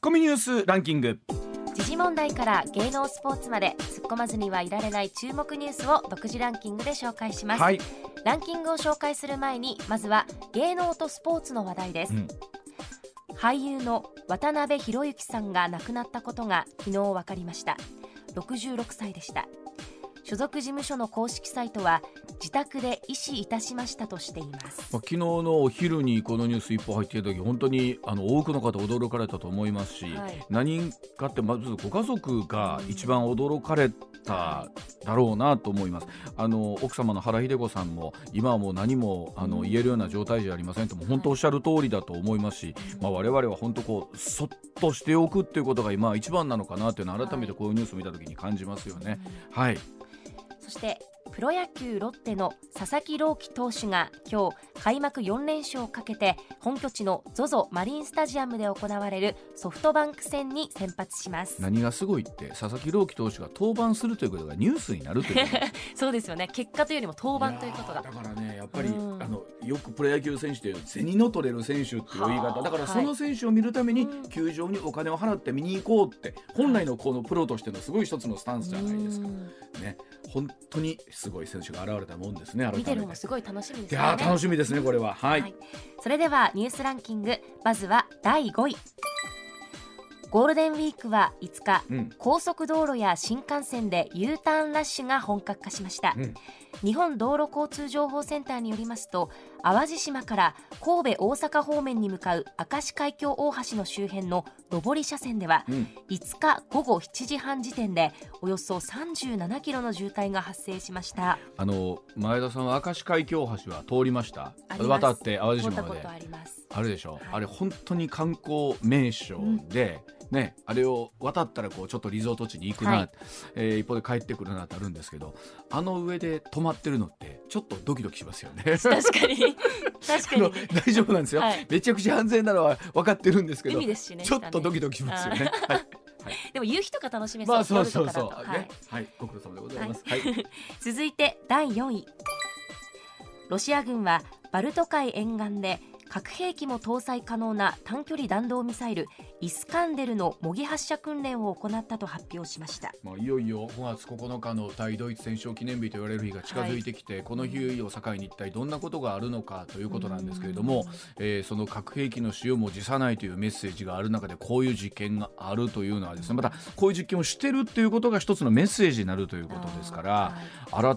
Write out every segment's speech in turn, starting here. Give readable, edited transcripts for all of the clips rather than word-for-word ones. ッコミニュースランキング。時事問題から芸能スポーツまで突っ込まずにはいられない注目ニュースを独自ランキングで紹介します、はい、ランキングを紹介する前にまずは芸能とスポーツの話題です、俳優の渡辺裕之さんが亡くなったことが昨日分かりました。66歳でした。所属事務所の公式サイトは自宅で縊死いたしましたとしています。昨日のお昼にこのニュース一報入っている時、本当に多くの方驚かれたと思いますし、はい、何かってまずご家族が一番驚かれただろうなと思います。奥様の原日出子さんも今はもう何も言えるような状態じゃありませんとも本当おっしゃる通りだと思いますし、我々は本当こうそっとしておくっていうことが今一番なのかなというのを改めてこういうニュースを見た時に感じますよね。はい、そしてプロ野球ロッテの佐々木朗希投手が今日開幕4連勝をかけて本拠地の ZOZO マリンスタジアムで行われるソフトバンク戦に先発します。何がすごいって佐々木朗希投手が登板するということがニュースになるというそうですよね。結果というよりも登板ということがだからね、やっぱりよくプロ野球選手という銭の取れる選手っていう言い方だから、その選手を見るために球場にお金を払って見に行こうって本来のこのプロとしてのすごい一つのスタンスじゃないですか、ね、本当にすごい選手が現れたもんですね。見てるのもすごい楽しみですね。いや楽しみですねこれは、はいはい、それではニュースランキング、まずは第5位。ゴールデンウィークは5日、高速道路や新幹線で U ターンラッシュが本格化しました、日本道路交通情報センターによりますと、淡路島から神戸大阪方面に向かう明石海峡大橋の周辺の上り車線では、5日午後7時半時点でおよそ37キロの渋滞が発生しました。前田さんは明石海峡大橋は通りました？渡って淡路島まであるでしょ、はい、あれ本当に観光名所で、ね、あれを渡ったらこうちょっとリゾート地に行くな、一方で帰ってくるなってあるんですけど、あの上で止まってるのってちょっとドキドキしますよね。確かに大丈夫なんですよ、めちゃくちゃ安全なのは分かってるんですけど、海ですしね、ちょっとドキドキしますよね、でも夕日とか楽しめそう、ご苦労様でございます、続いて第4位。ロシア軍はバルト海沿岸で核兵器も搭載可能な短距離弾道ミサイルイスカンデルの模擬発射訓練を行ったと発表しました。いよいよ5月9日の対ドイツ戦勝記念日と言われる日が近づいてきて、この日を境に一体どんなことがあるのかということなんですけれども、その核兵器の使用も辞さないというメッセージがある中でこういう実験があるというのはですね、またこういう実験をしてるということが一つのメッセージになるということですから、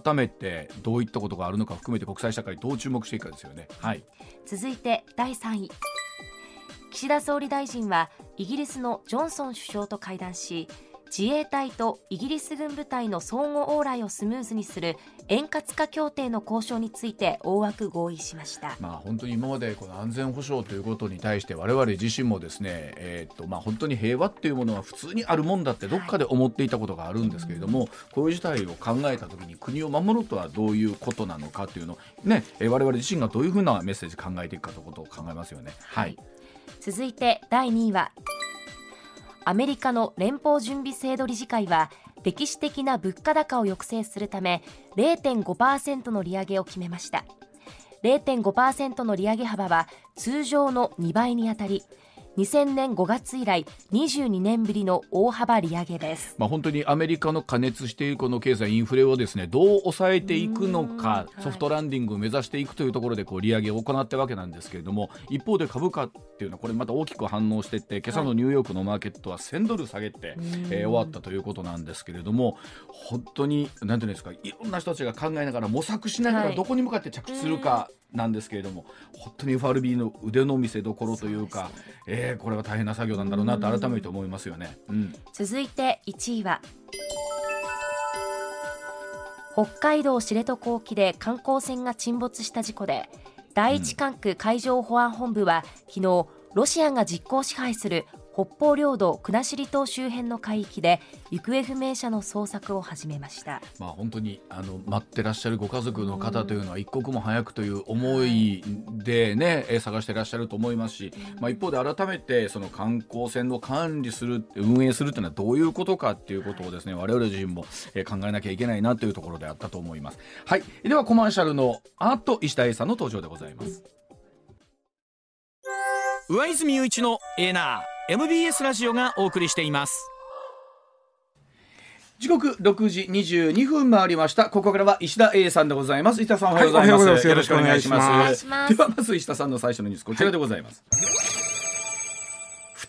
改めてどういったことがあるのか含めて国際社会どう注目していくかですよね。はい、続いて第3位。岸田総理大臣はイギリスのジョンソン首相と会談し、自衛隊とイギリス軍部隊の相互往来をスムーズにする円滑化協定の交渉について大枠合意しました。本当に今までこの安全保障ということに対して我々自身もですね、本当に平和っていうものは普通にあるもんだってどっかで思っていたことがあるんですけれども、こういう事態を考えたときに国を守るとはどういうことなのかというのを、ね、我々自身がどういうふうなメッセージ考えていくかということを考えますよね。はい、続いて第2位は。アメリカの連邦準備制度理事会は歴史的な物価高を抑制するため 0.5% の利上げを決めました。 0.5% の利上げ幅は通常の2倍にあたり、2000年5月以来22年ぶりの大幅利上げです。本当にアメリカの過熱しているこの経済インフレをですね、どう抑えていくのか、ソフトランディングを目指していくというところでこう利上げを行ったわけなんですけれども、一方で株価っていうのはこれまた大きく反応していって、今朝のニューヨークのマーケットは1000ドル下げて、終わったということなんですけれども、本当になんていうんですか、いろんな人たちが考えながら模索しながらどこに向かって着地するか、なんですけれども、本当に FRB の腕の見せ所というか、これは大変な作業なんだろうなと改めて思いますよね。続いて1位は。北海道知床沖で観光船が沈没した事故で、第一管区海上保安本部は昨日、ロシアが実効支配する北方領土国後島周辺の海域で行方不明者の捜索を始めました。本当に待ってらっしゃるご家族の方というのは一刻も早くという思いでね、探してらっしゃると思いますし、一方で改めてその観光船を管理する運営するというのはどういうことかということをですね、我々自身も考えなきゃいけないなというところであったと思います。はい、ではコマーシャルのあと石田英さんの登場でございます。上泉雄一のエナー MBS ラジオがお送りしています。時刻6時22分回りました。ここからは石田英さんでございます。石田さんおはようございます、はい、よろしくお願いします。ではまず石田さんの最初のニュースこちらでございます、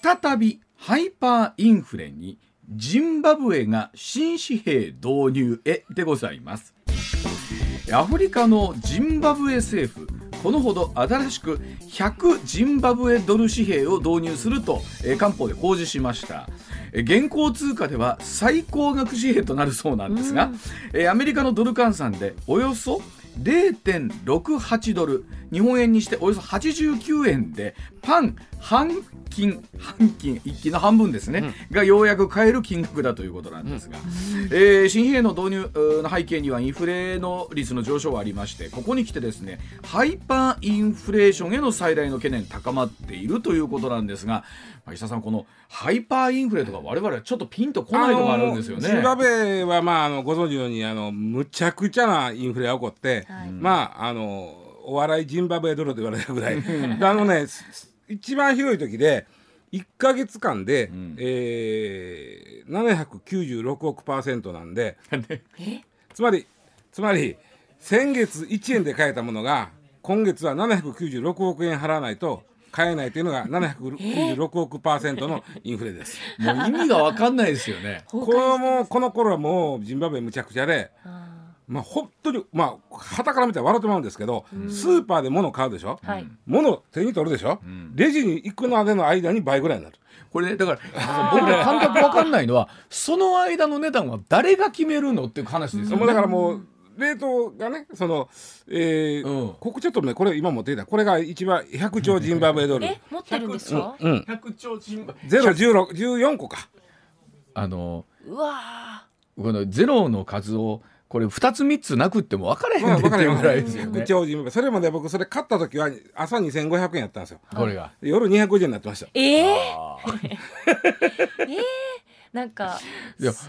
はい、再びハイパーインフレにジンバブエが新紙幣導入へでございます。アフリカのジンバブエ政府、このほど新しく100ジンバブエドル紙幣を導入すると、官報で公示しました。現行通貨では最高額紙幣となるそうなんですが、アメリカのドル換算でおよそ 0.68 ドル、日本円にしておよそ89円で半金一金の半分ですね、がようやく買える金額だということなんですが、新紙幣の導入の背景にはインフレの率の上昇がありまして、ここに来てですね、ハイパーインフレーションへの最大の懸念高まっているということなんですが、石田さん、このハイパーインフレとか我々はちょっとピンとこないとかあるんですよね。ジンバブエは、ご存知のようにむちゃくちゃなインフレが起こって、はい、お笑いジンバブエドルと言われたぐらいね、一番ひどい時で1ヶ月間で、796億%なんでつまり先月1円で買えたものが今月は796億円払わないと買えないというのが796億%のインフレですもう意味が分かんないですよねこの頃はもうジンバブエむちゃくちゃで、本当にはたから見たら笑ってまうんですけど、スーパーで物を買うでしょ、はい、物を手に取るでしょ、レジに行くまでの間に倍ぐらいになる。これね、だから僕の感覚分かんないのはその間の値段は誰が決めるのっていう話ですよね。だからもうレートがね、ここちょっとね、これ今持っていたこれが一番100兆ジンバブエドル持ってるんですか、100兆ジンバブエ0、16、14個か、うわこのゼロの数をこれ2つ3つなくっても分からへんっていうぐらいですよね。100兆ジンバブエ。それまで僕それ買った時は朝2500円やったんですよ。これが夜250円になってました。なんかいや改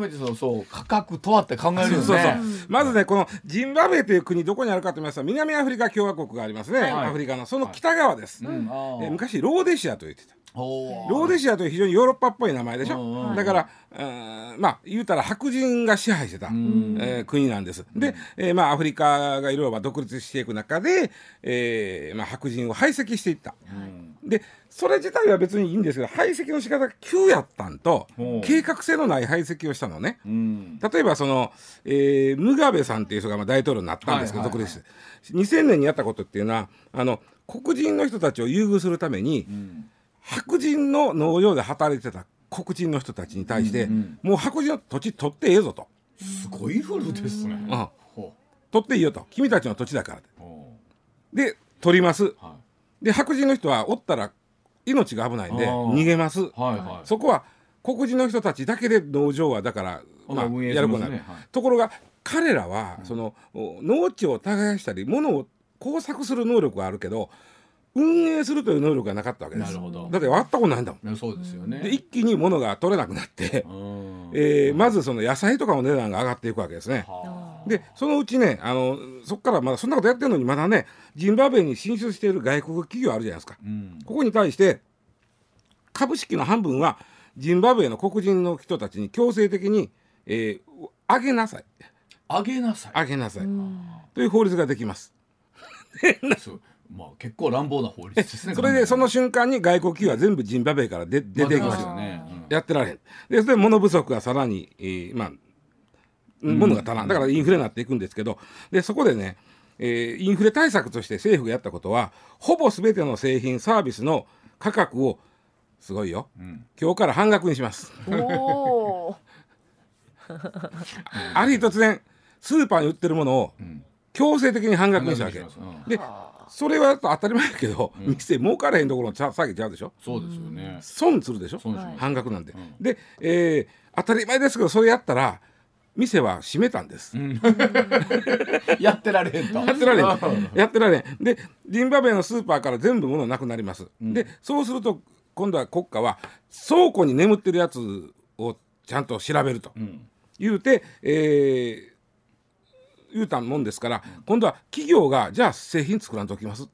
めてそう価格とはって考えるよね。まずね、このジンバブエという国どこにあるかと言いますと、南アフリカ共和国がありますね、はい、アフリカのその北側です、昔ローデシアと言ってた。ローデシアという非常にヨーロッパっぽい名前でしょ。だから言うたら白人が支配してた国なんです。で、アフリカがいろいろ独立していく中で、白人を排斥していった、でそれ自体は別にいいんですけど、排斥の仕方が急やったんと計画性のない排斥をしたのね、例えばムガベさんっていう人が大統領になったんですけど、独立して2000年にやったことっていうのは黒人の人たちを優遇するために、白人の農業で働いてた黒人の人たちに対して、もう白人の土地取ってええぞと。すごいフルですね、取っていいよと、君たちの土地だからで取ります、で白人の人はおったら命が危ないんで逃げます、そこは黒人の人たちだけで農場はだから、やることになる、ところが彼らは農地を耕したり物を耕作する能力があるけど、運営するという能力がなかったわけです。だって割ったことないんだもん。そうですよね。で一気に物が取れなくなって、まず野菜とかの値段が上がっていくわけですね。でそのうちね、そこからまだそんなことやってるのにまだね、ジンバブエに進出している外国企業あるじゃないですか、ここに対して株式の半分はジンバブエの黒人の人たちに強制的に、上げなさいという法律ができます結構乱暴な法律ですね。それでその瞬間に外国企業は全部ジンバブエから出ていきますよね。やってられへんで、それで物不足がさらに、物が足らん、だからインフレになっていくんですけど、でそこでね、インフレ対策として政府がやったことは、ほぼ全ての製品サービスの価格をすごいよ、今日から半額にしますある日突然スーパーに売ってるものを強制的に半額にしたわけ、でそれは当たり前だけど、店儲からへんところを下げちゃうでしょ。そうですよね。損するでしょ、半額なんて、で、当たり前ですけど、それやったら店は閉めたんです、やってられへんとやってられへんでジンバブエのスーパーから全部物なくなります、でそうすると今度は国家は倉庫に眠ってるやつをちゃんと調べると、言うたもんですから、今度は企業がじゃあ製品作らんときます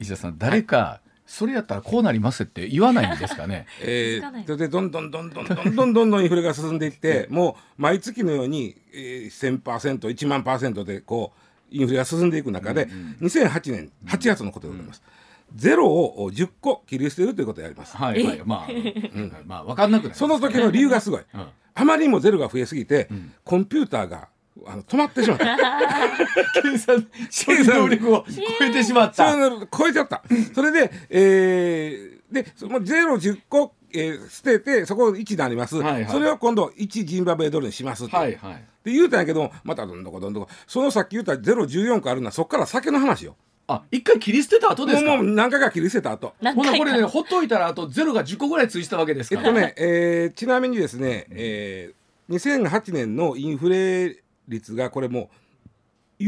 石田さん、誰かそれやったらこうなりますって言わないんですかね。それでどんどんインフレが進んでいってもう毎月のように 1000%、1万%でこうインフレが進んでいく中で、2008年8月のことでございます。ゼロを10個切り捨てるということをやります。はいはい、まあ、まあ分かんなくない。その時の理由がすごい。あまりにもゼロが増えすぎて、コンピューターが止まってしまった。計算能力を超えてしまった。超えちゃった。それで、そのゼロ10個、捨ててそこ1になります、はいはい、それを今度1ジンバブエドルにしますって、はいはい、で言うたんやけどまたどんどこそのさっき言ったゼロ14個あるのはそこから先の話よ。あ、一回切り捨てた後ですか。もう何回か切り捨てた後。ほなこれね、ほっといたらあとゼロが10個ぐらいついたわけですから、ちなみにですね、2008年のインフレ率がこれもう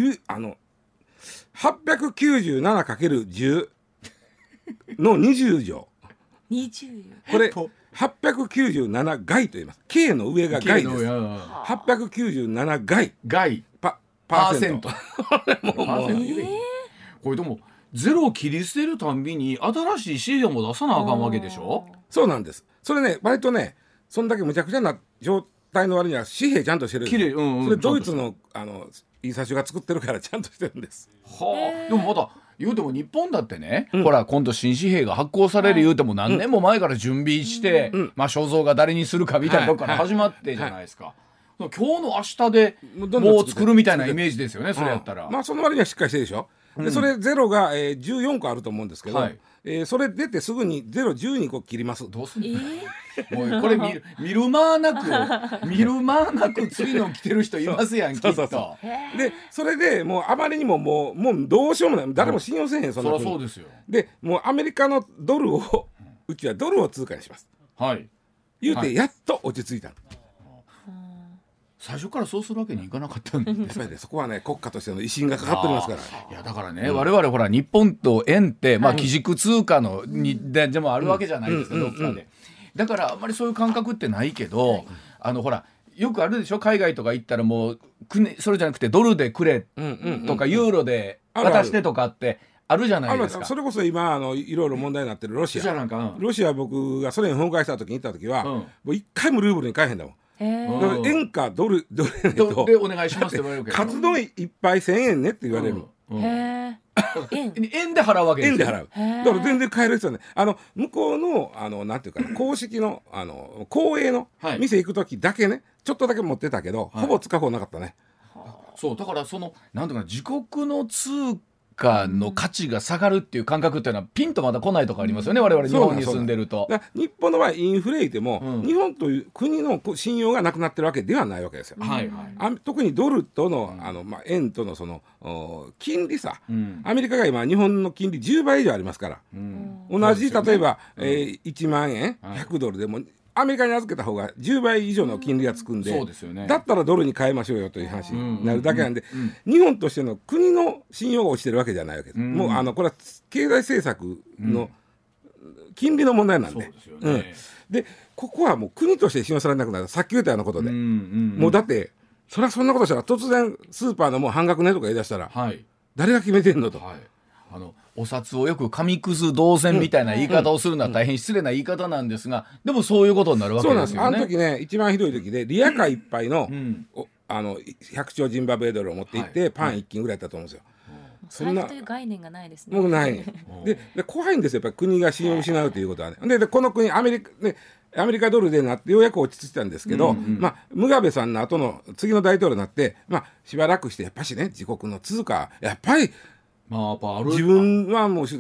897×10 の20乗20これ897外と言います。 K の上が外です。897外パーセントこれでもゼロを切り捨てるたんびに新しい資料も出さなあかんわけでしょ。そうなんです。それね、割とね、そんだけむちゃくちゃな状態の割には紙幣ちゃんとしてる。綺麗、それドイツの印刷所が作ってるからちゃんとしてるんです。はあ、でもまだ言うても日本だってね、ほら今度新紙幣が発行される言うても何年も前から準備して、まあ肖像が誰にするかみたいなとこから始まってじゃないですか。今日の明日でもう作るみたいなイメージですよね、それやったら。まあその割にはしっかりしてるでしょ。でそれゼロが、14個あると思うんですけど、はい、それ出てすぐにゼロ12個切ります。どうすんの、もうこれ見る間なく次の来てる人いますやん。きっとでそれでもうあまりにももうどうしようもない。誰も信用せへん、そんなの。そうですよ。でもうアメリカのドルをうちはドルを通貨にします、はい、言うてやっと落ち着いたの、はい。最初からそうするわけにいかなかったんですよね。そこはね、国家としての威信がかかっておりますから。いやだからね、我々ほら日本と円って、まあ基軸通貨のでもあるわけじゃないですか、どっかで。だからあんまりそういう感覚ってないけど、はい、ほらよくあるでしょ、海外とか行ったらもうそれじゃなくてドルでくれとかユーロで渡してとかって。あるじゃないですか。それこそ今いろいろ問題になってるロシア、僕がソ連崩壊した時に行った時は、もう一回もルーブルに変えへんだもん。円かドルでお願いしますって言われるけど、カツ丼いっぱい1,000円ねって言われる。円で払うわけです。円で払う。だから全然変える必要ない。向こうのなんていうかな、公式の公営の店行く時だけね、ちょっとだけ持ってたけど、ほぼ使う方なかったね。そうだからなんていうか、自国の通貨の価値が下がるっていう感覚っていうのはピンとまだ来ないとかありますよね、我々日本に住んでると。日本の場合インフレいても、日本という国の信用がなくなってるわけではないわけですよ、はいはい、特にドルとの、円との金利差、アメリカが今日本の金利10倍以上ありますから、同じ例えば、1万円100ドルでもアメリカに預けた方が10倍以上の金利がつくんで、だったらドルに変えましょうよという話になるだけなんで、日本としての国の信用が落ちてるわけじゃないわけです。もうこれは経済政策の金利の問題なんで、でここはもう国として信用されなくなる。さっき言ったようなことで、もうだってそりゃそんなことしたら突然スーパーのもう半額ねとか言い出したら、誰が決めてんのと。お札をよく紙くず同然みたいな言い方をするのは大変失礼な言い方なんですが、でもそういうことになるわけですよね。そうなんです。あの時ね、一番ひどい時でリヤカーいっぱいの、100兆ジンバブエドルを持っていって、パン1斤ぐらいだったと思うんですよ。財布という概念がないですね。もうないね。で怖いんですよ、やっぱり国が信用を失うということはね。でこの国アメリカドルでなってようやく落ち着いたんですけど、ムガベさんの後の次の大統領になって、しばらくしてやっぱしね、自国の通貨やっぱり自分はもうちゃ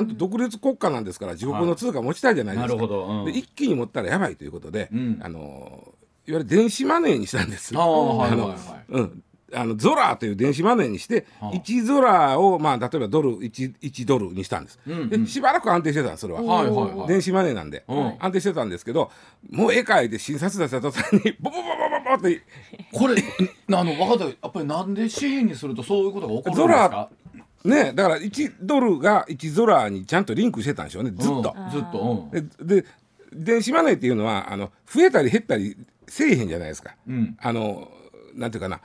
んと独立国家なんですから、自国の通貨持ちたいじゃないですか。一気に持ったらやばいということで、いわゆる電子マネーにしたんです。ゾラという電子マネーにして、1ゾラを例えばドル1ドルにしたんです。でしばらく安定してたんです。それは電子マネーなんで安定してたんですけど、もう絵描いて診察出した途端にボボってこれ分かった。やっぱりなんで紙幣にするとそういうことが起こるんですか。ね、だから1ドルが1ゾラにちゃんとリンクしてたんでしょうね、ずっと、で電子マネーっていうのは増えたり減ったりせえへんじゃないですか、なんていうかな、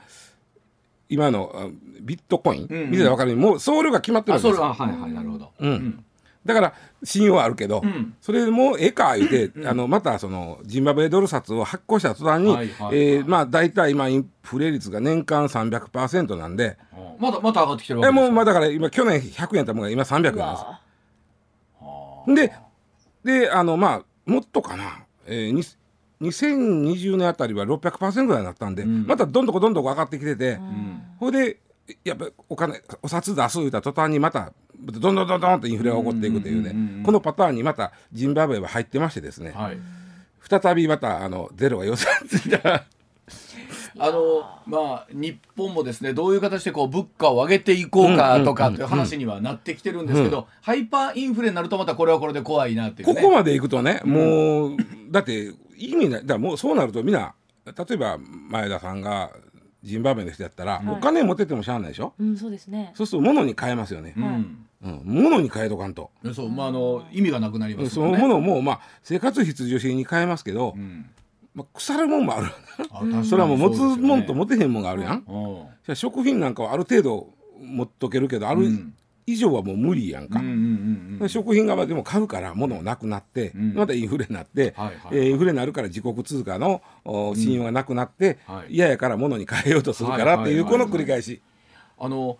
今のビットコイン、見てたら分かるようにもう送料が決まってるわけですよ。あ、はいはい、なるほど。うん、だから信用はあるけど、うん、それもええか言って、うん、またそのジンバブエドル札を発行した途端に、はいはいはい、まあ大体今インフレ率が年間 300% なんで、また上がってきてるわけですか。もうまあだから今去年100円だったものが今300円なんです。でまあもっとかな、2020年あたりは 600% ぐらいになったんで、うん、またどんどん上がってきてて、それでやっぱお金お札出す言ったら途端にまたどんどんとインフレが起こっていくというね、うんうんうん、このパターンにまたジンバブエは入ってましてですね、はい、再びまたゼロが予想ついたまあ、日本もですねどういう形でこう物価を上げていこうかとかという話にはなってきてるんですけど、うんうんうん、ハイパーインフレになるとまたこれはこれで怖いなっていう、ね、ここまでいくとね、もうだって意味ない。だもうそうなるとみんな例えば前田さんがジンバブエの人だったら、はい、お金持っててもしゃあないでしょ、うん、そうですね。そうすると物に変えますよね、はい、うん、物に変えとかんと、そう、まあ、意味がなくなりますよね。その物も、まあ、生活必需品に変えますけど、うん、まあ、腐るもんもあるそれはもう持つもんと持てへんもんがあるやん、うん、食品なんかはある程度持っとけるけど、ある以上はもう無理やんか、うんうんうんうん、食品がでも買うから物もなくなって、うん、またインフレになって、はいはいはい、インフレになるから自国通貨の信用がなくなって、うん、はい、嫌やから物に変えようとするからっていうこの繰り返し。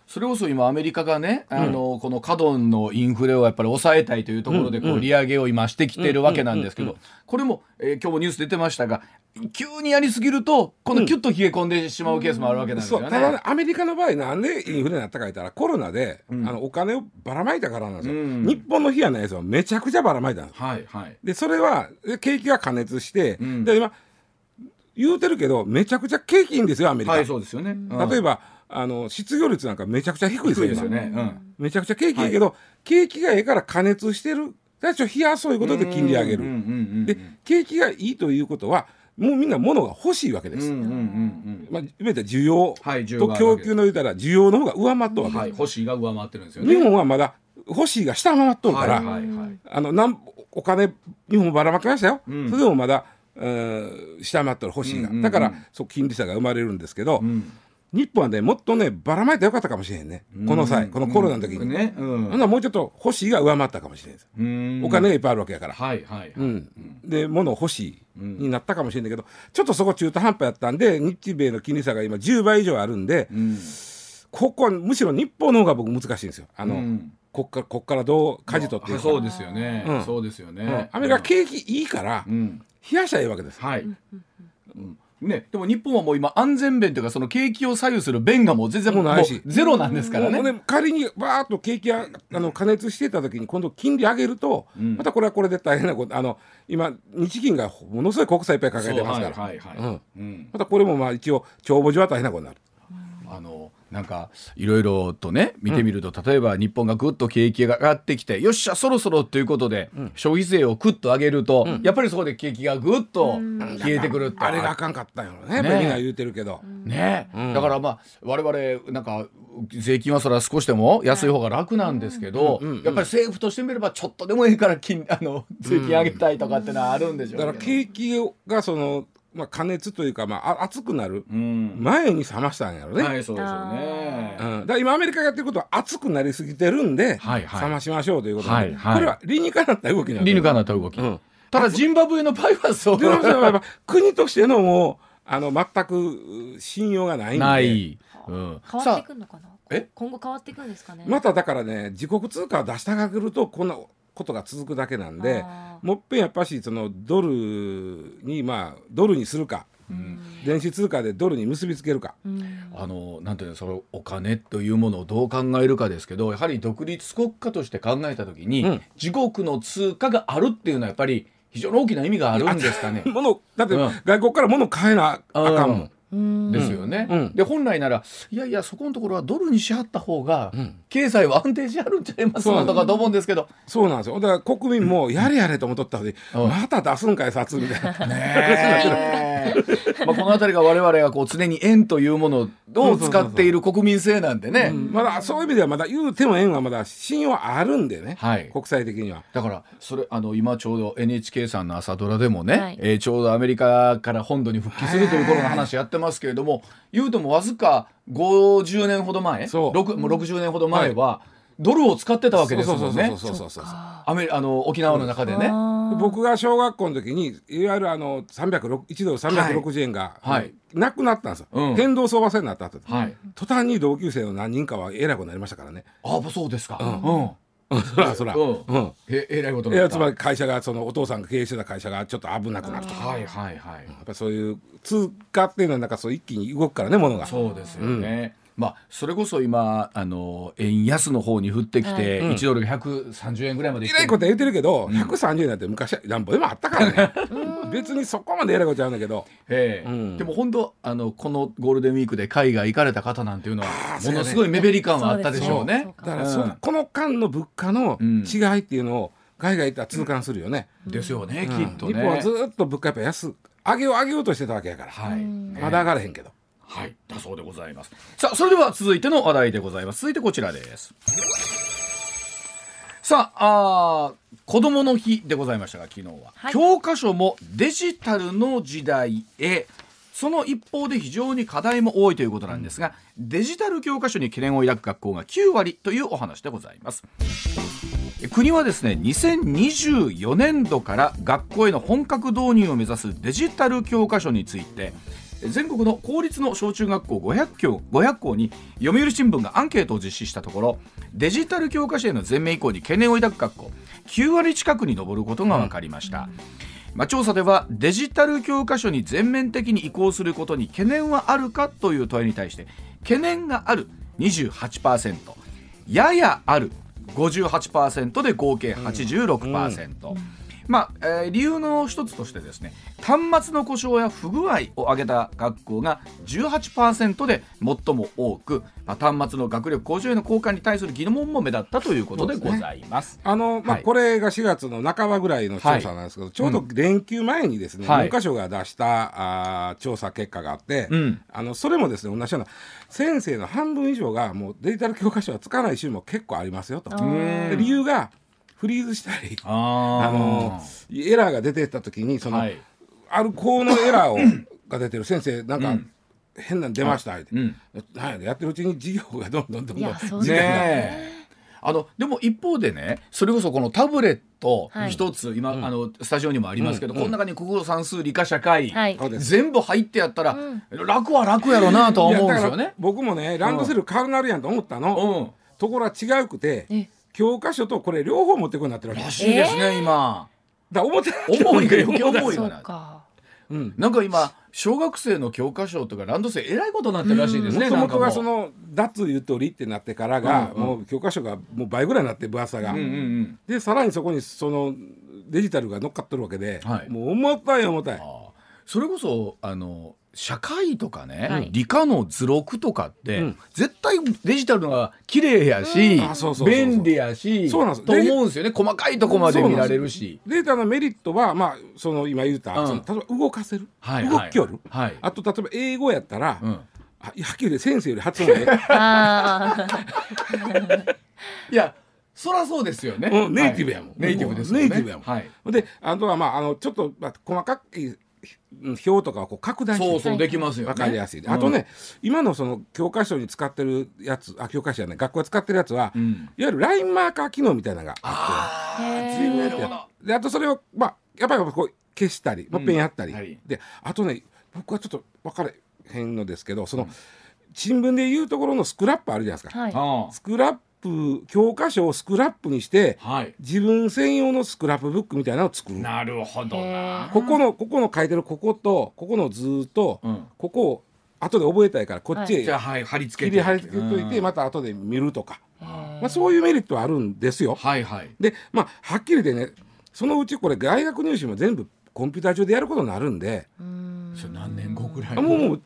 それこそ今アメリカがね、この過度のインフレをやっぱり抑えたいというところでこう利上げを今してきてるわけなんですけど、これも、今日もニュース出てましたが、急にやりすぎるとこのキュッと冷え込んでしまうケースもあるわけなんですよね、うん、そう。ただアメリカの場合なんでインフレになったか言ったらコロナで、うん、お金をばらまいたからなんですよ、うん、日本の日やないですよ、めちゃくちゃばらまいたんです、はいはい、でそれは景気が過熱して、うん、で今言うてるけどめちゃくちゃ景気いいんですよアメリカ、はい、そうですよね、うん、例えば失業率なんかめちゃくちゃ低いですよね、うん、めちゃくちゃ景気いいけど、はい、景気がいいから加熱してる、だから冷やそういうことで金利上げる。で景気がいいということはもうみんな物が欲しいわけです、うんうんうん、まあ、需要と供給の言うたら需要の方が上回ったわけです、はい、欲しいが上回ってるんですよね。日本はまだ欲しいが下回っとるから、はいはいはい、お金日本ばらまきましたよ、うん、それでもまだ下回ってる欲しいが、うんうんうん、だからそう金利差が生まれるんですけど、うん、日本はねもっとねばらまいてよかったかもしれへんね、この際このコロナの時に、うんね、うん、もうちょっと欲しいが上回ったかもしれないです。うん、お金がいっぱいあるわけやから、はいはい、うん、で物欲しいになったかもしれないけど、ちょっとそこ中途半端やったんで日米の金利差が今10倍以上あるんで、うん、ここはむしろ日本の方が僕難しいんですよ。うん、こっからどう舵取っていくか、そうですよね、うん、そうですよね、うん、アメリカ景気いいから、うん、冷やしゃいいわけです、はい、うん、ね、でも日本はもう今安全弁というかその景気を左右する弁がもう全然もうないし、ゼロなんですから ね、仮にバーッと景気が加熱してた時に今度金利上げると、うん、またこれはこれで大変なこと、今日銀がものすごい国債いっぱい抱えてますから、はいはいはい、うんうん、またこれもまあ一応帳簿上は大変なことになる。なんかいろいろとね見てみると、うん、例えば日本がぐっと景気が上がってきてよっしゃそろそろということで、うん、消費税をぐっと上げると、うん、やっぱりそこで景気がぐっと消えてくるって、あれがあかんかったよね、みんな言うてるけど、ね、うん、だからまあ我々なんか税金はそれは少しでも安い方が楽なんですけど、うんうんうん、やっぱり政府としてみればちょっとでもいいから税金上げたいとかってのはあるんでしょうけど、だから景気がまあ、加熱というか、まあ、熱くなる前に冷ましたんやろね、うん、はい、そうですよね、うん、だから今アメリカがやってることは熱くなりすぎてるんで、はいはい、冷ましましょうということで、はいはい、これは理にかなった動きなんです。理にかなった動き、うん、ただジンバブエの場合はそうで国としてのもう全く信用がないんでない、うん、変わってくんのかな、今後変わっていくんですかね。まただからね自国通貨を出したがるとこんなことが続くだけなんで、もっぺんやっぱしドルにするか、うん、電子通貨でドルに結びつけるか、うん、なんていうの、そのお金というものをどう考えるかですけど、やはり独立国家として考えたときに、うん、自国の通貨があるっていうのはやっぱり非常に大きな意味があるんですかね。だって外国から物を買えなあかんもん、ですよね、うん、で本来ならそこのところはドルにしはった方が経済は安定しはるんちゃいますかとかと思うんですけど、そうなんですよ。だから国民もやれやれと思っとったのに、うん、また出すんかい札みたいなねまあこのあたりが我々がこう常に円というものを使っている国民性なんでね、うん、まだそういう意味ではまだ言うても円はまだ信用あるんでね、はい、国際的には。だからそれ今ちょうど NHK さんの朝ドラでもね、はい、ちょうどアメリカから本土に復帰するという頃の話やってますけれども、言うてもわずか50年ほど前、60年ほど前はドルを使ってたわけですもんね。沖縄の中でね、僕が小学校の時にいわゆる1ドル360円がなくなったんですよ。変動相場制になったと、途端に同級生の何人かは偉くなりましたからね。ああ、そうですか。そらえらいことになった。つまり会社が、そのお父さんが経営してた会社がちょっと危なくなるとか、はいはいはい、やっぱそういう通貨っていうのはなんかそう一気に動くからね、ものが。そうですよね。まあそれこそ今円安の方に振ってきて1ドル130円ぐらいまでいってる。えらいことは言ってるけど、130円なんて昔なんぼでもあったからね。別にそこまでえらいことあるんだけど、でも本当このゴールデンウィークで海外行かれた方なんていうのはものすごい目減り感はあったでしょうね。だからこの間の物価の違いっていうのを海外行ったら痛感するよね。ですよね、きっとね。日本はずっと物価やっぱ安上げようとしてたわけやから、まだ上がらへんけど、はい、だそうでございます。さあ、それでは続いての話題でございます。続いてこちらです。さあ、子どもの日でございましたが、昨日は、教科書もデジタルの時代へ。その一方で非常に課題も多いということなんですが、デジタル教科書に懸念を抱く学校が9割というお話でございます。国はですね、2024年度から学校への本格導入を目指すデジタル教科書について、全国の公立の小中学校500校に読売新聞がアンケートを実施したところ、デジタル教科書への全面移行に懸念を抱く学校9割近くに上ることが分かりました。調査では、デジタル教科書に全面的に移行することに懸念はあるかという問いに対して、懸念がある 28%、 ややある 58% で合計 86%、理由の一つとしてですね、端末の故障や不具合を挙げた学校が 18% で最も多く、端末の学力向上への効果に対する疑問も目立ったということでございます。これが4月の半ばぐらいの調査なんですけど、ちょうど連休前にですね、文科省が出した調査結果があって、それもですね、同じような先生の半分以上がもうデジタル教科書はつかない州も結構ありますよと。理由がフリーズしたり、エラーが出てた時にある項のエラーが出てる先生なんか変なの出ましたってやってるうちに授業がどんどん時間が。でも一方でね、それこそこのタブレット一つ、今スタジオにもありますけど、この中に国語算数理科社会全部入ってやったら楽は楽やろうなと思うんですよね。僕もね、ランドセル軽なるやんと思ったのところは違うくて、教科書とこれ両方持ってくるようになってるらしいですね。今だ思って重いから余計重いから、なんか今小学生の教科書とかランドセルえらいことになってるらしいですね。もともとがその脱ゆとりってなってからが、もう教科書がもう倍ぐらいになって、分厚さがで、さらにそこにそのデジタルが乗っかってるわけで、もう重たい。それこそ社会とかね、理科の図録とかって、絶対デジタルのが綺麗やし、便利やし、そうなんですと思うんですよね。細かいとこまで見られるし。データのメリットは、その今言った、例えば動かせる、動きよる、あと例えば英語やったら、野球で先生より発音で。いや。そらそうですよね。ネイティブやもん。ネイティブですね。ネイティブやもん。で、あとはちょっと細かい表とかを拡大してできますよね。わかりやすい。あとね、今のその教科書に使ってるやつ、教科書じゃない、学校が使ってるやつは、いわゆるラインマーカー機能みたいなのがあって、で、あとそれをやっぱりこう消したり、ペンやったり、で、あとね、僕はちょっと分かれへんのですけど、その新聞でいうところのスクラップあるじゃないですか。スクラップ、教科書をスクラップにして、自分専用のスクラップブックみたいなのを作る。なるほどな。ここの書いてるこことここの図と、ここを後で覚えたいからこっちへ貼り付けておいて、また後で見るとか、そういうメリットはあるんですよ。で、はっきり言ってね、そのうちこれ大学入試も全部コンピューター上でやることになるんで、それ何年後くらい？もう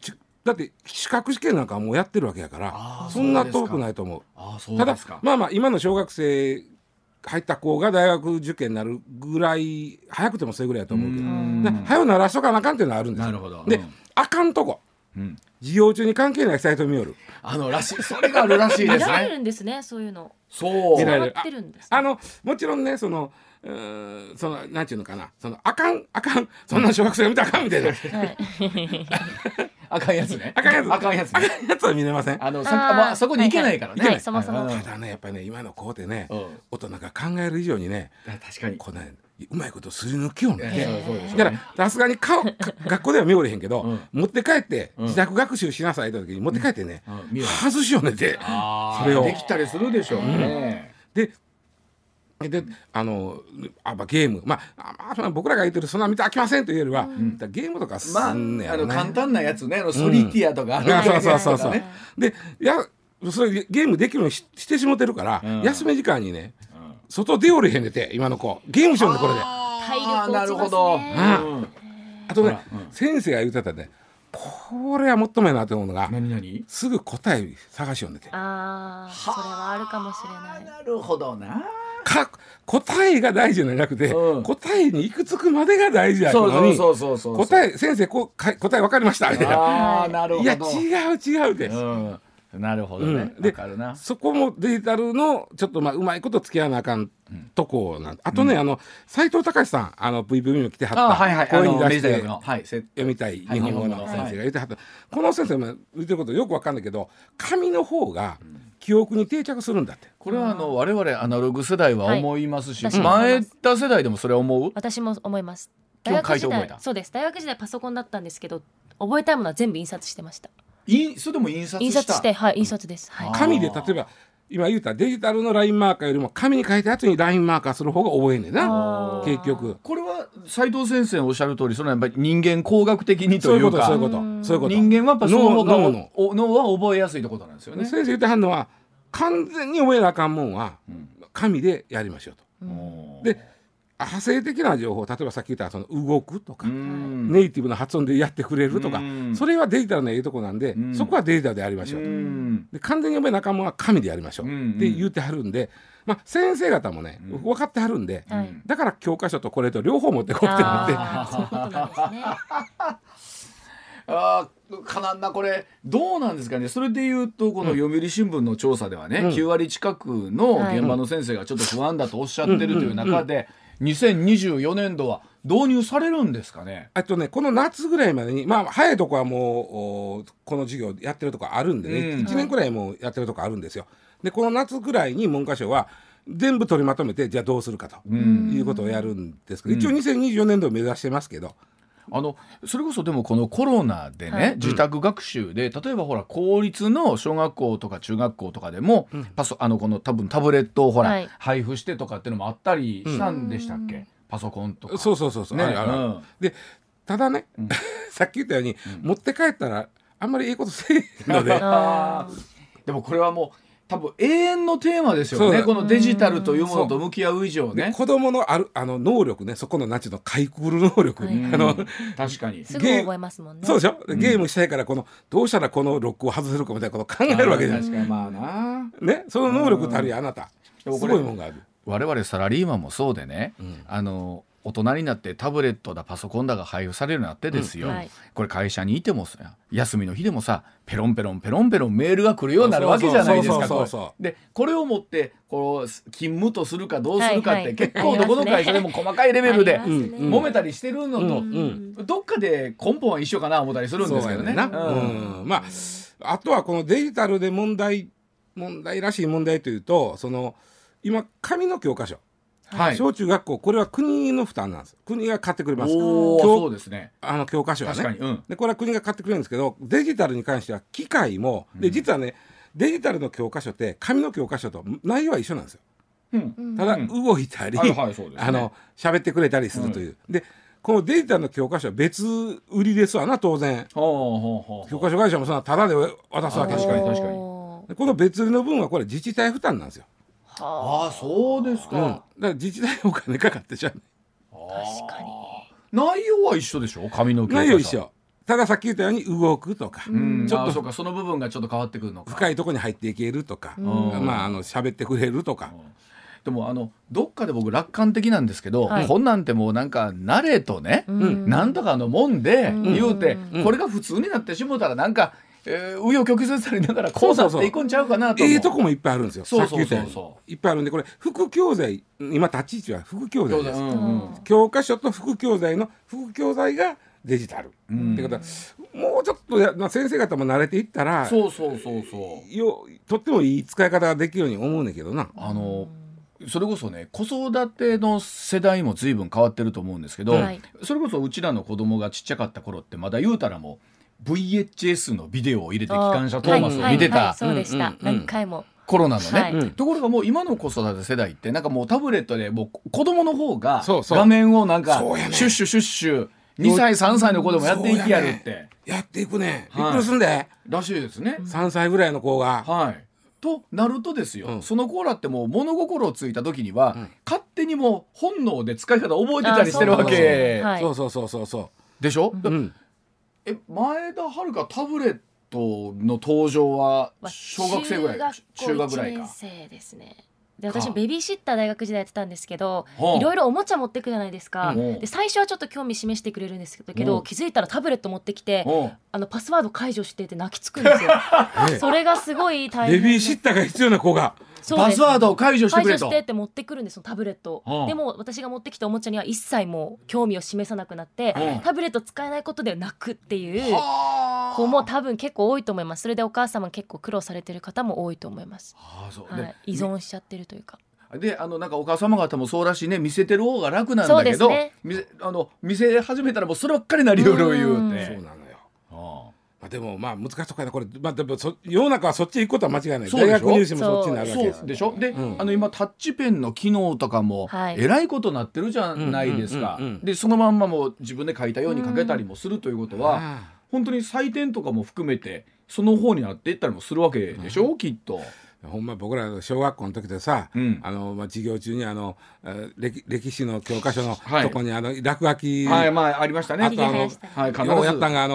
だって資格試験なんかもうやってるわけやから、そんな遠くないと思う。ただ今の小学生入った子が大学受験になるぐらい、早くてもそれぐらいだと思うけど、早う鳴らしとかなあかんっていうのはあるんですよ。で、あかんとこ授業中に関係ないサイト見よるらしい。それがあるらしいですね。見られるんですね、そういうの。そう見られる。もちろんね、そのなんていうのかな、そのあかんそんな小学生読みたらあかんみたいな、はい、あかんやつね、あかんやつは見れません。まあ、そこに行けないからね、はい、そもそも。ただね、やっぱりね、今の子ってね、大人が考える以上にね、確かにこうね、うまいことすり抜きようね、だからさすがに学校では見おれへんけど、持って帰って自宅学習しなさいと時に持って帰ってね、外しようねって、それをできたりするでしょうね。でゲーム、まあ僕らが言ってるそんな見て飽きませんというよりは、ゲームとかすんねやろね、簡単なやつね、ソリティアとか、そうで、それゲームできるようにしてしもてるから、休み時間にね外出おれへんでて、今の子ゲームしようね、これで体力落ちますね。あとね、先生が言うてたね、これはもっともやなと思うのが、すぐ答え探しようねて。ああ、それはあるかもしれない。なるほどな。答えが大事じゃなくて、答えにいくつくまでが大事やのに、先生答え分かりましたみたいな、いや違うです。なるほどね。でそこもデジタルのちょっとうまいこと付き合わなあかんとこなん。あとね、斉藤隆さん、VV にも来てはった、声に出して読みたい日本語の先生が言ってはった、この先生も言ってることよく分かんないけど、紙の方が記憶に定着するんだって。これは我々アナログ世代は思いますし、前田世代でもそれは思う。私も思います。今日書いて覚えた。そうです。大学時代パソコンだったんですけど、覚えたいものは全部印刷してました。それでも印刷した。印刷して、はい、印刷です。紙で、例えば今言うたデジタルのラインマーカーよりも紙に書いたやつにラインマーカーする方が覚えんねんな、結局。これは斉藤先生おっしゃる通り、そのやっぱり人間工学的にというか、そういうこと人間はやっぱその脳は覚えやすいってことなんですよね。先生言ってはんのは、完全に覚えなあかんもんは紙でやりましょうと。で、派生的な情報、例えばさっき言ったその動くとか、ネイティブな発音でやってくれるとか、それはデジタルのいいとこなんで、そこはデジタルでやりましょうと。で、完全に覚えなあかんもんは紙でやりましょうって言ってはるんで、まあ、先生方もね、分かってはるんで、だから教科書とこれと両方持ってこうって思って。そういうことなんですね。かなんな。これどうなんですかね。それでいうと、この読売新聞の調査ではね、9割近くの現場の先生がちょっと不安だとおっしゃってるという中で、2024年度は導入されるんですかね。ね、この夏ぐらいまでに、まあ早いとこはもうこの授業やってるとこあるんでね、1年くらいもうやってるとこあるんですよ。で、この夏ぐらいに文科省は全部取りまとめて、じゃあどうするかということをやるんですけど、一応2024年度を目指してますけど。それこそでもこのコロナでね、自宅学習で、例えばほら公立の小学校とか中学校とかでも、このタブレットをほら配布してとかっていうのもあったりしたんでしたっけ、パソコンとか。そうね。で、ただね、さっき言ったように持って帰ったらあんまりいいことせえので、でもこれはもう多分永遠のテーマですよね。このデジタルというものと向き合う以上ね、子供の能力ね、そこのなんていうの、かいくる能力、確かにすぐ覚えますもんね。そうでしょ。ゲームしたいから、どうしたらこのロックを外せるかみたいなことを考えるわけじゃないですか。確かに、まあなね、その能力たるやあなた、すごいもんがある。我々サラリーマンもそうでね、大人になってタブレットだパソコンだが配布されるようになってですよ、これ会社にいても休みの日でもさ、ペロンペロンメールが来るようになるわけじゃないですか。で、これを持って勤務とするかどうするかって、結構どこの会社でも細かいレベルで揉めたりしてるのと、どっかで根本は一緒かな思ったりするんですけどね。まあ、あとはこのデジタルで問題らしい問題というと、今紙の教科書、小中学校、これは国の負担なんです。国が買ってくれます。そうですね、教科書はね。で、これは国が買ってくれるんですけど、デジタルに関しては機械も、で、実はね、デジタルの教科書って紙の教科書と内容は一緒なんですよ。ただ動いたり喋ってくれたりするという。で、このデジタルの教科書は別売りですわな、当然。教科書会社もそんなタダで渡すわけですから。この別売りの分はこれ自治体負担なんですよ。ああ、そうですか。だから自治体お金かかってちゃうね。確かに。内容は一緒でしょ、紙の教科書。内容一緒。たださっき言ったように動くとか、ちょっとそうか、その部分がちょっと変わってくるのか。深いところに入っていけるとか、まあ喋ってくれるとか。でもどっかで僕楽観的なんですけど、こんなんてもうなんか慣れとね、なんとかのもんで言うて、これが普通になってしもたらなんか。紆余曲折されながらこうなっていくんちゃうかなと思う。そうそうそう、とこもいっぱいあるんですよ。そうそうそうそう、さっき言ったようにいっぱいあるんで、これ副教材、今立ち位置は副教材です、うん、教科書と副教材の副教材がデジタル、うん、ってことはもうちょっと、まあ、先生方も慣れていったらそうそうそうそうとってもいい使い方ができるように思うねんけどな。それこそね、子育ての世代も随分変わってると思うんですけど、はい、それこそうちらの子供がちっちゃかった頃ってまだ言うたらもう VHS のビデオを入れて機関車トーマスを見てた、そうでした、何回もコロナのね、はい、ところがもう今の子育て世代ってなんかもうタブレットでもう子供の方が画面をなんかシュッシュシュッシュ2歳3歳の子でもやっていきやるって、ね、やっていくね、びっくりすんで、はい、らしいですね。3歳ぐらいの子が、はい、となるとですよ、うん、その子らってもう物心ついた時には、うん、勝手にもう本能で使い方覚えてたりしてるわけ。そうそうそうそうそうでしょ、うん、前田遥香タブレットの登場は小学生ぐらい、中学ぐらいか、中学校1年生ですね。で私ベビーシッター大学時代やってたんですけど、いろいろおもちゃ持ってくじゃないですか、うん、で最初はちょっと興味示してくれるんですけど、うん、気づいたらタブレット持ってきて、うん、パスワード解除してて泣きつくんですよそれがすごい大変。ベビーシッターが必要な子がパスワードを解除してくれと、解除してって持ってくるんです、そのタブレット、うん、でも私が持ってきたおもちゃには一切もう興味を示さなくなって、うん、タブレット使えないことで泣くっていう子も多分結構多いと思います。それでお母様結構苦労されてる方も多いと思います。あ、そう、はい、依存しちゃってるというか。でなんかお母様方もそうらしいね、見せてる方が楽なんだけど、ね、見せ始めたらもうそればっかりなりよる言うて。そうなのよ。ああ、まあ、でもまあ難しいところだこれ、まあ、でも世の中はそっち行くことは間違いない。大学入試もそっちになるわけです。そうでしょ。で、うん、今タッチペンの機能とかもえらいことなってるじゃないですか、はい、でそのまんまもう自分で書いたように書けたりもするということは、うん、本当に採点とかも含めてその方になっていったりもするわけでしょ、うん、きっと。ほんま僕ら小学校の時でさ、うん、まあ、授業中に歴史の教科書のとこに落書き、はいはい、まあ、ありましたね。あとはい、必ずようやったんが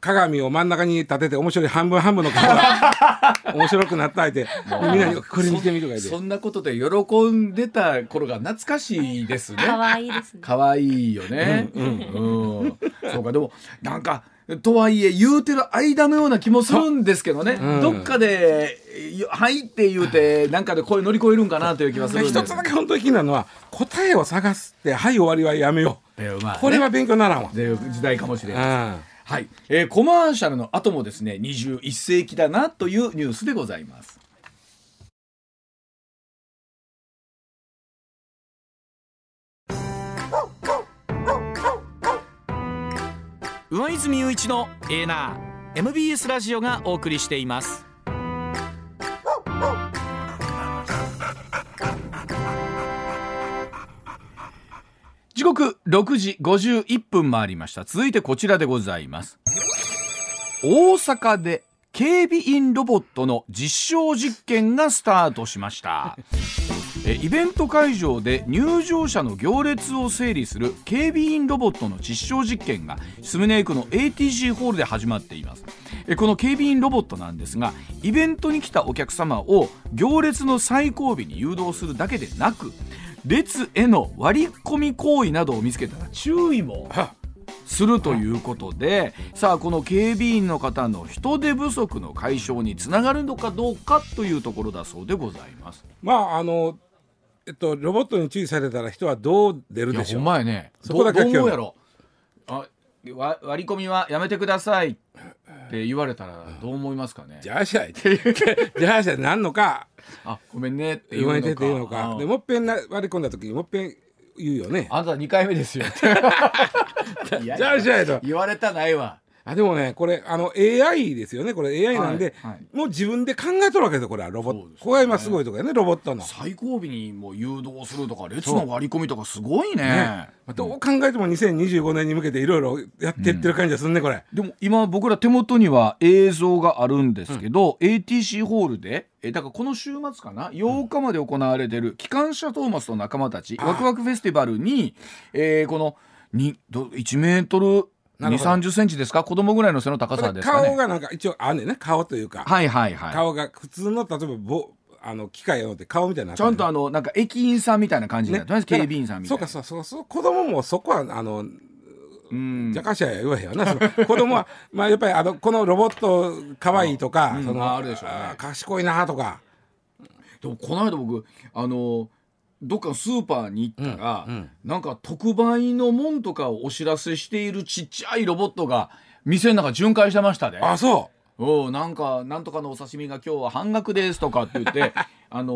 鏡を真ん中に立てて面白い半分半分のことが面白くなった相手みんなにこれ見てみるかいで そんなことで喜んでた頃が懐かしいですね。かわいいですね。かわいいよね、うんうんうん、そうか。でもなんかとはいえ言うてる間のような気もするんですけどね、うん、どっかではいって言うてなんかでこれ乗り越えるんかなという気がするんです。一つだけ本当に気になるのは答えを探すって、はい、終わりはやめよう、まあね、これは勉強ならんわで時代かもしれない。はい、コマーシャルの後もですね、21世紀だなというニュースでございます。上泉雄一のエーナー MBS ラジオがお送りしています。時刻6時51分回りました。続いてこちらでございます。大阪で警備員ロボットの実証実験がスタートしましたイベント会場で入場者の行列を整理する警備員ロボットの実証実験が住根区の ATC ホールで始まっています。この警備員ロボットなんですが、イベントに来たお客様を行列の最後尾に誘導するだけでなく、列への割り込み行為などを見つけたら注意もするということで、さあこの警備員の方の人手不足の解消につながるのかどうかというところだそうでございます。まあロボットに注意されたら人はどう出るでしょう。いや、お前ね、そこだけはどうやろう。割り込みはやめてくださいって言われたらどう思いますかね。じゃあしゃいってじゃあしゃいなんのかあ、ごめんねって言われてっていうのか。でもっぺん割り込んだ時にもっぺん言うよね、あんた2回目ですよっていやいやじゃあしゃいと言われたないわ。あ、でもね、これAI ですよね。これ AI なんで、はいはい、もう自分で考えとるわけですよ。これはロボット、ね、これは今すごいとかね、ロボットの最後尾にも誘導するとか列の割り込みとかすごい ね、うん、どう考えても2025年に向けていろいろやっていってる感じがするね、これ。でも今僕ら手元には映像があるんですけど、うん、ATC ホールでだからこの週末かな、8日まで行われてる機関車トーマスの仲間たちワクワクフェスティバルに、この1メートル2,30cm ですか、子供ぐらいの背の高さですかね。顔がなんか一応あんねんね、顔というか、はいはいはい、顔が普通の例えば機械のって顔みたいな、ちゃんとなんか駅員さんみたいな感じで、ね、とりあえず警備員さんみたいな。そうかそうそう、子供もそこはじゃかしは言わへんよな。子供はまあやっぱりこのロボット可愛いとか、その賢いなとか。でもこの間僕どっかのスーパーに行ったら、なんか特売のもんとかをお知らせしているちっちゃいロボットが店の中巡回してましたで。あ、そう。なんかなんとかのお刺身が今日は半額ですとかって言って、本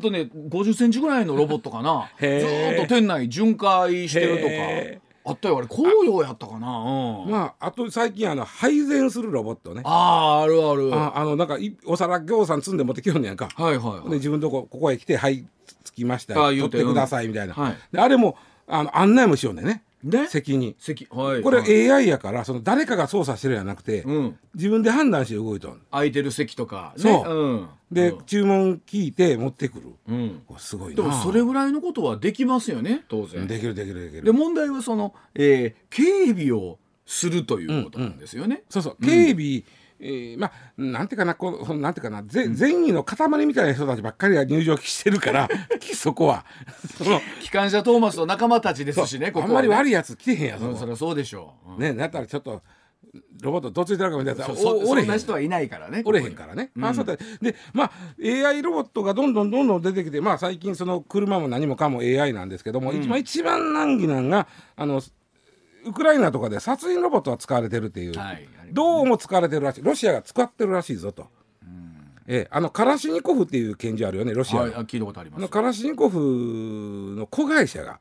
当ね50センチぐらいのロボットかなずっと店内巡回してるとかあったよ。あれ紅葉やったかな。まああと最近配膳するロボットね。あるある。なんかお皿ぎょうさん積んで持ってきよんねやんか。自分のとこへ来て「はいつきました取ってください」みたいな。あれも案内もしよんねんね。席にこれ AI やから誰かが操作してるんじゃなくて自分で判断して動いとる。空いてる席とかそうで注文聞いて持ってくる。すごいな。でもそれぐらいのことはできますよね。当然できるできるできる。で問題は警備をするということなんですよね。そうそう、警備まあなんていうかな、善意の塊みたいな人たちばっかりが入場してるからそこは機関車トーマスの仲間たちですしね。あんまり悪いやつ来てへんやん。そりゃそうでしょうね。だったらちょっとロボットどついてるかみたいな、そんな人はいないからね。おれへんからね。でまあ AI ロボットがどんどん出てきて、まあ最近車も何もかも AI なんですけども、一番難儀なんがウクライナとかで殺人ロボットは使われてるっていう、どうも使われてるらしい。ロシアが使ってるらしいぞと。カラシニコフっていう拳銃あるよね、ロシアの。聞いたことあります。カラシニコフの子会社が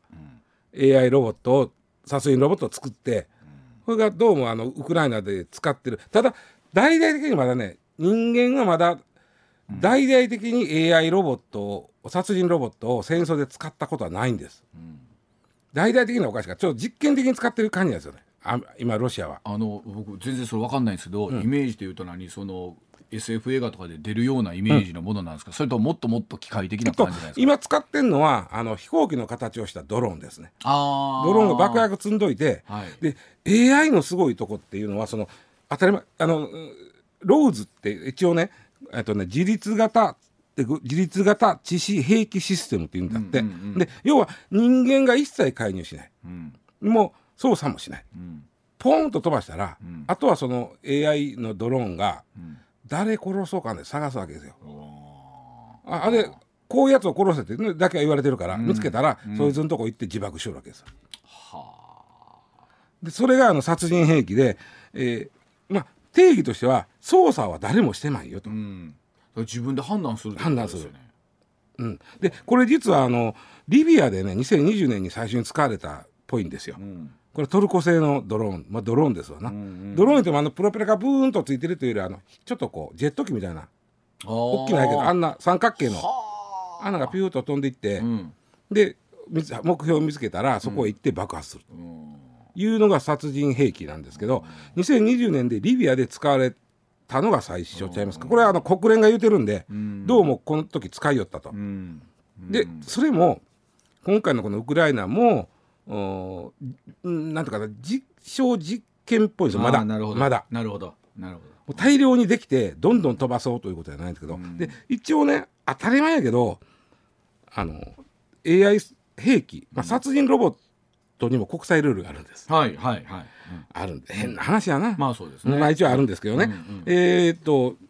AI ロボットを殺人ロボットを作って、これがどうもウクライナで使ってる。ただ大々的にまだね、人間がまだ大々的に AI ロボットを殺人ロボットを戦争で使ったことはないんです。大々的なお菓子がちょっと実験的に使ってる感じなんですよね、今ロシアは。僕全然それ分かんないんですけど、イメージでいうとSF 映画とかで出るようなイメージのものなんですか、それともっともっと機械的な感じなんですか。今使ってるのは飛行機の形をしたドローンですね。ドローンが爆薬積んどいて、で AI のすごいとこっていうのは当たり前ローズって一応ね、自律型致死兵器システムっていうんだって。で要は人間が一切介入しない、もう操作もしない、ポーンと飛ばしたら、あとはAI のドローンが誰殺そうかね探すわけですよ。あれこういうやつを殺せってだけは言われてるから、見つけたらそいつのとこ行って自爆しよるわけですよ。でそれが殺人兵器で、定義としては操作は誰もしてないよと。自分で判断するってことですよね。でこれ実はリビアでね2020年に最初に使われたっぽいんですよ。これトルコ製のドローン、ドローンですわな。ドローンってプロペラがブーンとついてるというよりちょっとこうジェット機みたいな大きなやけど、あんな三角形の穴がピューッと飛んでいって、で目標を見つけたらそこへ行って爆発するというのが殺人兵器なんですけど、2020年でリビアで使われてたのが最初ちゃいますか。これは国連が言うてるんで、どうもこの時使いよったと。でそれも今回のこのウクライナもなんとか実証実験っぽいですよ。まだまだ大量にできてどんどん飛ばそうということじゃないんですけど、で一応ね当たり前やけどAI 兵器、殺人ロボットにも国際ルールがあるんです。あるんで変な話やな。まあそうですね。まあ一応あるんですけどね。2019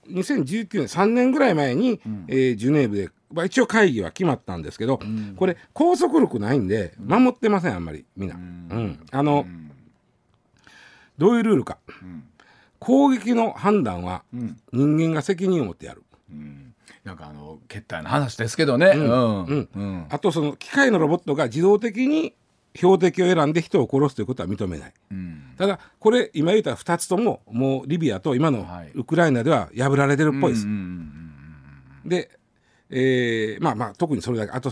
年3年ぐらい前にジュネーブで一応会議は決まったんですけど、これ拘束力ないんで守ってません、あんまりみんな。どういうルールか。攻撃の判断は人間が責任を持ってやる。なんか決定の話ですけどね。あと機械のロボットが自動的に標的を選んで人を殺すということは認めない。ただこれ今言った2つとももうリビアと今のウクライナでは破られてるっぽいです。で、特にそれだけ。あと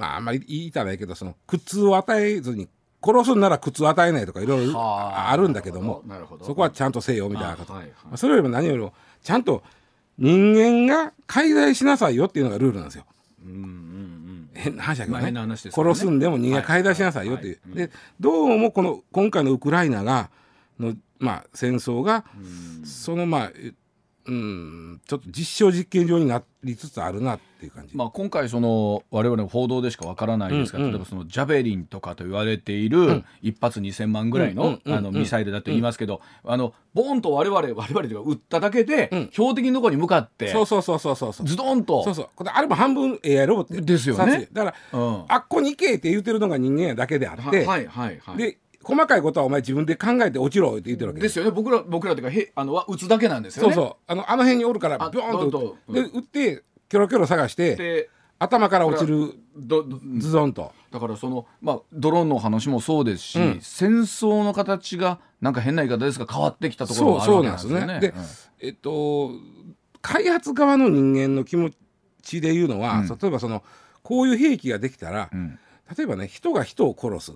あんまり言いたらないけど苦痛を与えずに殺すんなら苦痛を与えないとかいろいろあるんだけども、そこはちゃんとせよみたいなこと。それよりも何よりもちゃんと人間が介在しなさいよっていうのがルールなんですよ。変な話だけどね、殺すんでも人間買い出しなさいよという。でどうも今回のウクライナの戦争がちょっと実証実験場になりつつあるなっていう感じ、まあ、今回その我々の報道でしかわからないですが、例えばそのジャベリンとかと言われている一発2000万ぐらい のミサイルだと言いますけど、ボーンと我々が撃っただけで、標的のところに向かってズドンと、これあれも半分 AI ロボットですよね。だから、あっこに行けって言ってるのが人間だけであって、はいはいはい、で細かいことはお前自分で考えて落ちろって言ってるわけですよね。僕らというかは打つだけなんですよね。そうそう、あの辺におるからビョーンと打ってキョロキョロ探して頭から落ちるズドンと。だからその、まあ、ドローンの話もそうですし、戦争の形がなんか変な言い方ですが変わってきたところがあるわけなんですよね。で、開発側の人間の気持ちでいうのは、例えばそのこういう兵器ができたら、例えばね、人が人を殺す、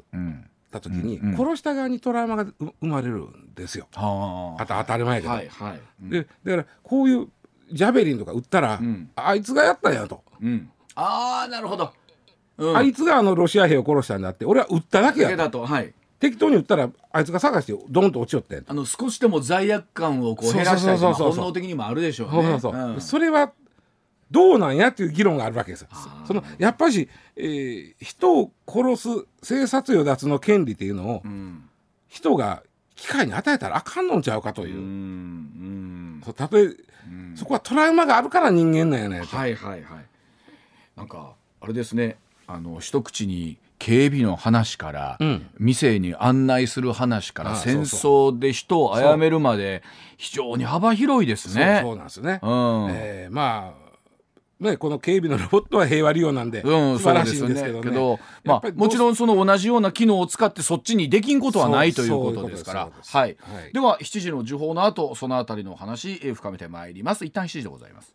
時に殺した側にトラウマが生まれるんですよ。あと当たり前やけど、はいはい、でだからこういうジャベリンとか撃ったら、あいつがやったんやと、ああなるほど、あいつがロシア兵を殺したんだって、俺は撃っただけやと、だけだと、はい、適当に撃ったらあいつが探してドンと落ちよってん、少しでも罪悪感をこう減らしたりとか本能的にもあるでしょうね。それはどうなんやっていう議論があるわけですよ。そのやっぱり、人を殺す生殺与奪の権利っていうのを、人が機械に与えたらあかんのんちゃうかという、たとえそこはトラウマがあるから人間なんやねんと。はいはいはい。なんかあれですね、一口に警備の話から、店に案内する話から、戦争で人を殺めるまで非常に幅広いですね。そうなんですね。まあね、この警備のロボットは平和利用なんで、素晴らしいんですけどね。まあ、もちろんその同じような機能を使ってそっちにできんことはないということですから。はい。では7時の時報の後、そのあたりのお話深めてまいります。一旦7時でございます。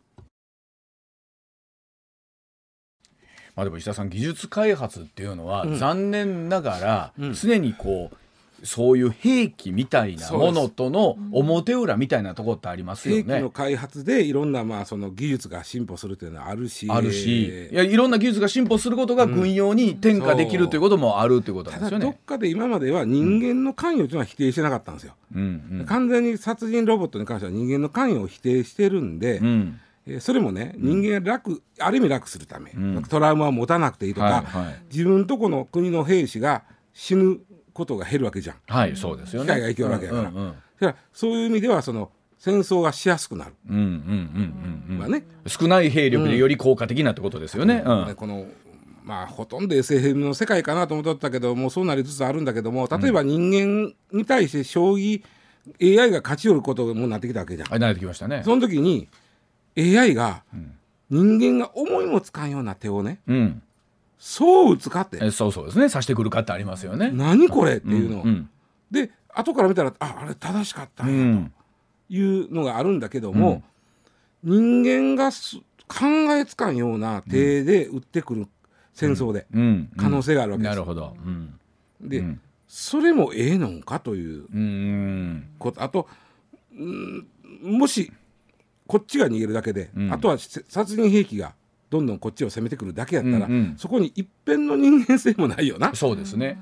まあ、でも石田さん、技術開発っていうのは、残念ながら常にこう、そういう兵器みたいなものとの表裏みたいなところってありますよね。兵器の開発でいろんな、その技術が進歩するというのはあるし、いや、いろんな技術が進歩することが軍用に転嫁できるということもあるということなんですよね。ただどっかで今までは人間の関与というのは否定してなかったんですよ。完全に殺人ロボットに関しては人間の関与を否定してるんで、それもね、人間がある意味楽するため、トラウマを持たなくていいとか、自分とこの国の兵士が死ぬことが減るわけじゃん。はい、そうですよね。機械が生きるわけだから。そういう意味ではその戦争がしやすくなる。少ない兵力でより効果的なってことですよね。このほとんど SF の世界かなと思ったけど、もうそうなりつつあるんだけども、例えば人間に対して将棋 AI が勝ち寄ることもなってきたわけじゃん。なってきましたね。その時に AI が人間が思いもつかんような手をね、そう打つかって、そうですね、刺してくるかってありますよね。何これっていうの、で後から見たらあれ正しかったんやというのがあるんだけども、人間が考えつかんような手で打ってくる戦争で可能性があるわけです。なるほど。で、それもええのかということ、あともしこっちが逃げるだけで、あとは殺人兵器がどんどんこっちを攻めてくるだけやったら、そこに一辺の人間性もないよな。そうですね。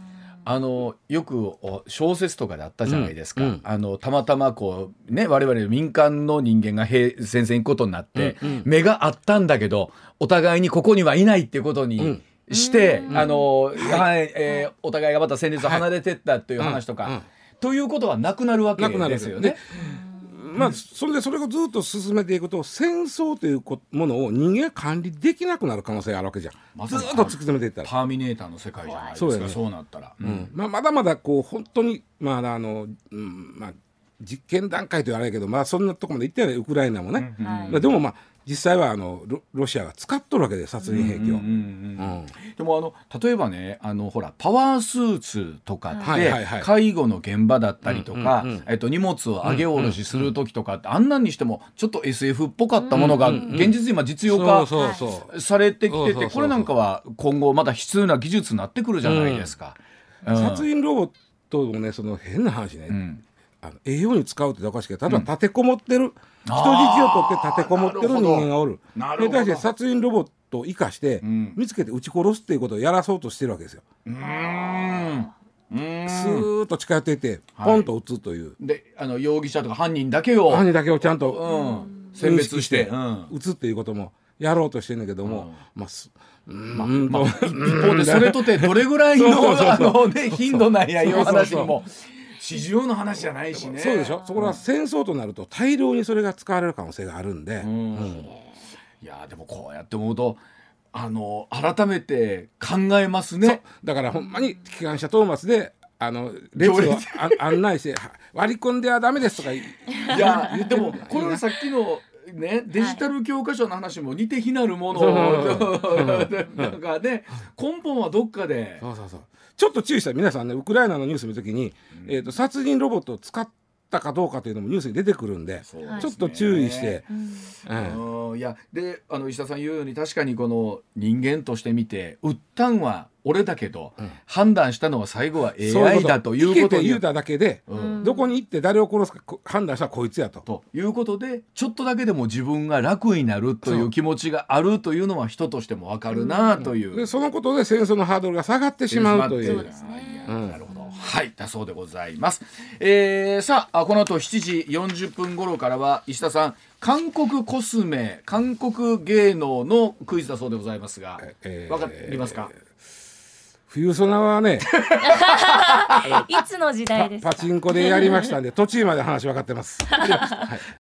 よく小説とかであったじゃないですか、たまたまこう、ね、我々民間の人間が戦線行くことになって、目が合ったんだけどお互いにここにはいないっていうことに、して、お互いがまた戦列を離れてったという話とか、ということはなくなるわけですよね。それをずっと進めていくと、戦争というものを人間が管理できなくなる可能性があるわけじゃん。ずっと突き詰めていったらターミネーターの世界じゃないですか。そうなったら、まだまだこう本当に実験段階というあれやけど、そんなとこまでいってないウクライナもね。でも実際はロシアが使っとるわけで、殺人兵器を。でも例えばね、ほらパワースーツとかって介護の現場だったりとか、荷物を上げ下ろしする時とかって、あんなんにしてもちょっと SF っぽかったものが現実今実用化されてきてて、これなんかは今後まだ必要な技術になってくるじゃないですか。殺人ロボットもね、その変な話ね、栄養に使うっておかしいけど、例えば立てこもってる、人質を取って立てこもってる人間がおる。それに対して殺人ロボットを生かして、見つけて撃ち殺すっていうことをやらそうとしてるわけですよ。スーッと近寄っていってポンと撃つという、で容疑者とか犯人だけをちゃんと選別して打つっていうこともやろうとしてるんだけども、うん、まあ、一方でそれとてどれぐらいの頻度なんやいう話にも市場の話じゃないしね。そうでしょ。そこは戦争となると大量にそれが使われる可能性があるんで、うんうん、いやでもこうやって思うと改めて考えますね。だからほんまに機関車トーマスで列を案内して割り込んではダメですとかいやでもこれはさっきのね、デジタル教科書の話も似て非なるものなんかで根本はどっかでそうちょっと注意したら皆さんね、ウクライナのニュース見るときに、うん、殺人ロボットを使ったかどうかというのもニュースに出てくるん で、ね、ちょっと注意して、うんうん、いやで石田さん言うように確かにこの人間として見て売ったんは俺だけど、うん、判断したのは最後は AI だということに言うただけで、うん、どこに行って誰を殺すか判断したらこいつやということでちょっとだけでも自分が楽になるという気持ちがあるというのは人としても分かるなという、うんうん、でそのことで戦争のハードルが下がってしまうという。なるほど、はい、だそうでございます。さあこの後7時40分頃からは石田さん韓国コスメ韓国芸能のクイズだそうでございますが、分かりますか。冬ソナはねいつの時代ですか。パチンコでやりましたんで途中まで話分かってます、はい。